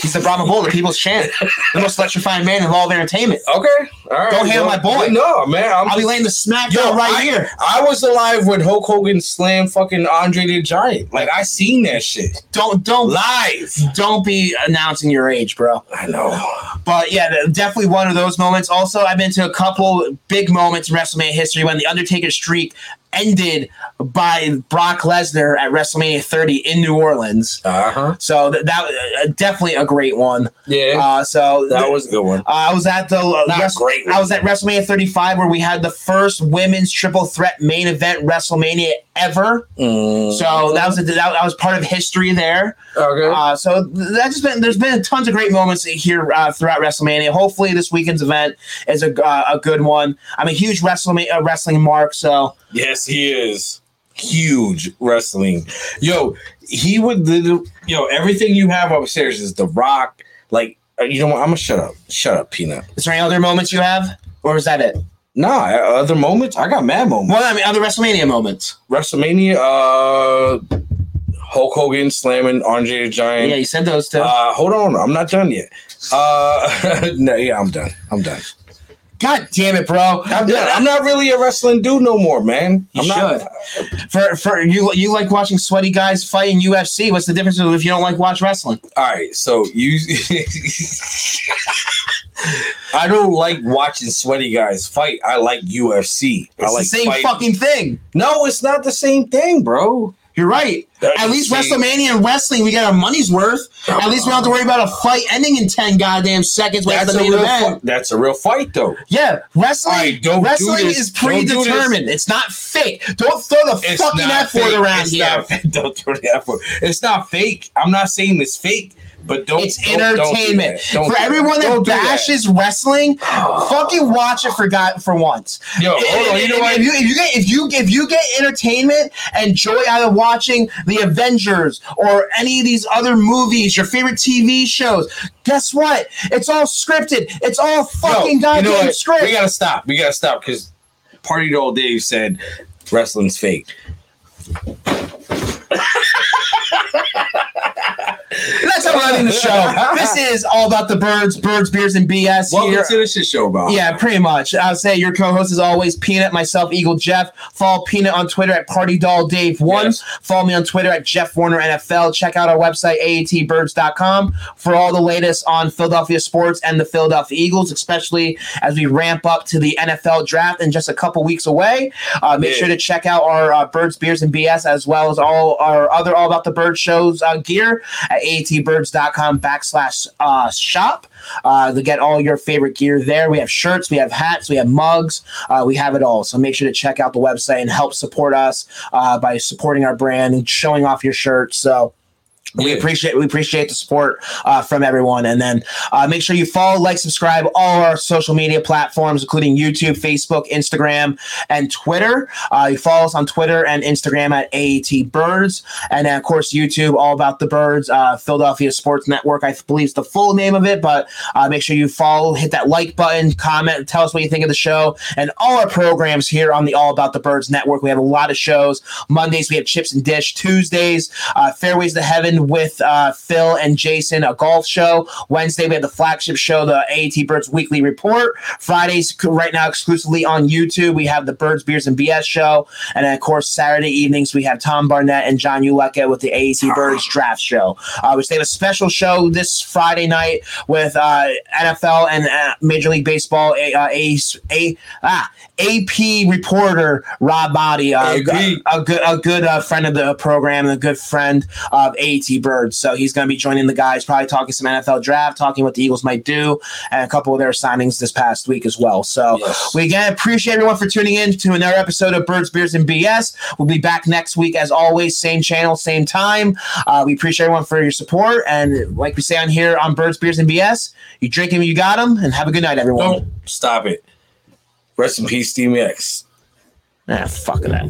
He's the Brahma Bull, the people's champ, the most electrifying man in all of entertainment. Okay, all right. Don't handle my boy. No, man, I'll be laying the smack down right here. I was alive when Hulk Hogan slammed fucking Andre the Giant. Like I seen that shit. Don't live. Don't be announcing your age, bro. I know, but yeah, definitely one of those moments. Also, I've been to a couple big moments in WrestleMania history when the Undertaker streak ended by Brock Lesnar at WrestleMania 30 in New Orleans. Uh-huh. So that definitely a great one. Yeah. So that was a good one. I was at WrestleMania 35 where we had the first women's triple threat main event WrestleMania ever. Mm. So that was part of history there. Okay. So there's been tons of great moments here throughout WrestleMania. Hopefully this weekend's event is a good one. I'm a huge wrestling mark, so. Yes, he is. Huge wrestling. Yo, he would, everything you have upstairs is The Rock. Like, you know what? I'm going to shut up. Shut up, Peanut. Is there any other moments you have? Or is that it? Nah, other moments? I got mad moments. Well, I mean, other WrestleMania moments. WrestleMania, Hulk Hogan slamming Andre the Giant. Yeah, you said those too. Hold on. I'm not done yet. No, yeah, I'm done. God damn it, bro! I'm not really a wrestling dude no more, man. You should. For you like watching sweaty guys fight in UFC. What's the difference if you don't like watch wrestling? All right, so you. I don't like watching sweaty guys fight. I like UFC. It's the same fucking thing. No, it's not the same thing, bro. You're right. At least WrestleMania and wrestling, we got our money's worth. At least we don't have to worry about a fight ending in 10 goddamn seconds. That's a real fight, though. Yeah. Wrestling is predetermined. It's not fake. Don't throw the fucking F-word around here. Don't throw the F-word. It's not fake. I'm not saying it's fake. But it's entertainment. For everyone that bashes wrestling, fucking watch it for once. Yo, hold on. You know what? If you get entertainment and joy out of watching The Avengers or any of these other movies, your favorite TV shows, guess what? It's all scripted. It's all fucking goddamn scripted. We gotta stop. Because Partied All Day said wrestling's fake. That's how we're in the show. This is all about the birds, beers, and BS. Welcome to the shit show, about. Yeah, pretty much. I'll say your co-host is always Peanut, myself, Eagle Jeff. Follow Peanut on Twitter at PartyDollDave1. Yes. Follow me on Twitter at JeffWarnerNFL. Check out our website, aatbirds.com, for all the latest on Philadelphia sports and the Philadelphia Eagles, especially as we ramp up to the NFL draft in just a couple weeks away. Make sure to check out our Birds, Beers, and BS, as well as all our other All About the Bird shows gear at atbirds.com/shop to get all your favorite gear there. We have shirts, we have hats, we have mugs, we have it all. So make sure to check out the website and help support us by supporting our brand and showing off your shirts. So we appreciate the support from everyone. And then make sure you follow, like, subscribe, all our social media platforms, including YouTube, Facebook, Instagram, and Twitter. You follow us on Twitter and Instagram at AAT Birds. And then, of course, YouTube, All About the Birds, Philadelphia Sports Network, I believe is the full name of it. But make sure you follow, hit that like button, comment, tell us what you think of the show. And all our programs here on the All About the Birds Network. We have a lot of shows. Mondays, we have Chips and Dish. Tuesdays, Fairways to Heaven with Phil and Jason, a golf show. Wednesday, we have the flagship show, the AAT Birds Weekly Report. Fridays, right now, exclusively on YouTube, we have the Birds, Beers, and BS show. And then, of course, Saturday evenings, we have Tom Barnett and John Uleka with the AAT Birds Draft Show, which they have a special show this Friday night with NFL and Major League Baseball AP reporter Rob Body, a good friend of the program and a good friend of AAT Birds. So he's going to be joining the guys, probably talking some NFL draft, talking what the Eagles might do, and a couple of their signings this past week as well. So we again appreciate everyone for tuning in to another episode of Birds, Beers, and BS. We'll be back next week as always, same channel, same time. We appreciate everyone for your support. And like we say on here on Birds, Beers, and BS, you drink them, you got them, and have a good night, everyone. Don't stop it. Rest in peace, Steam X. Fuck that.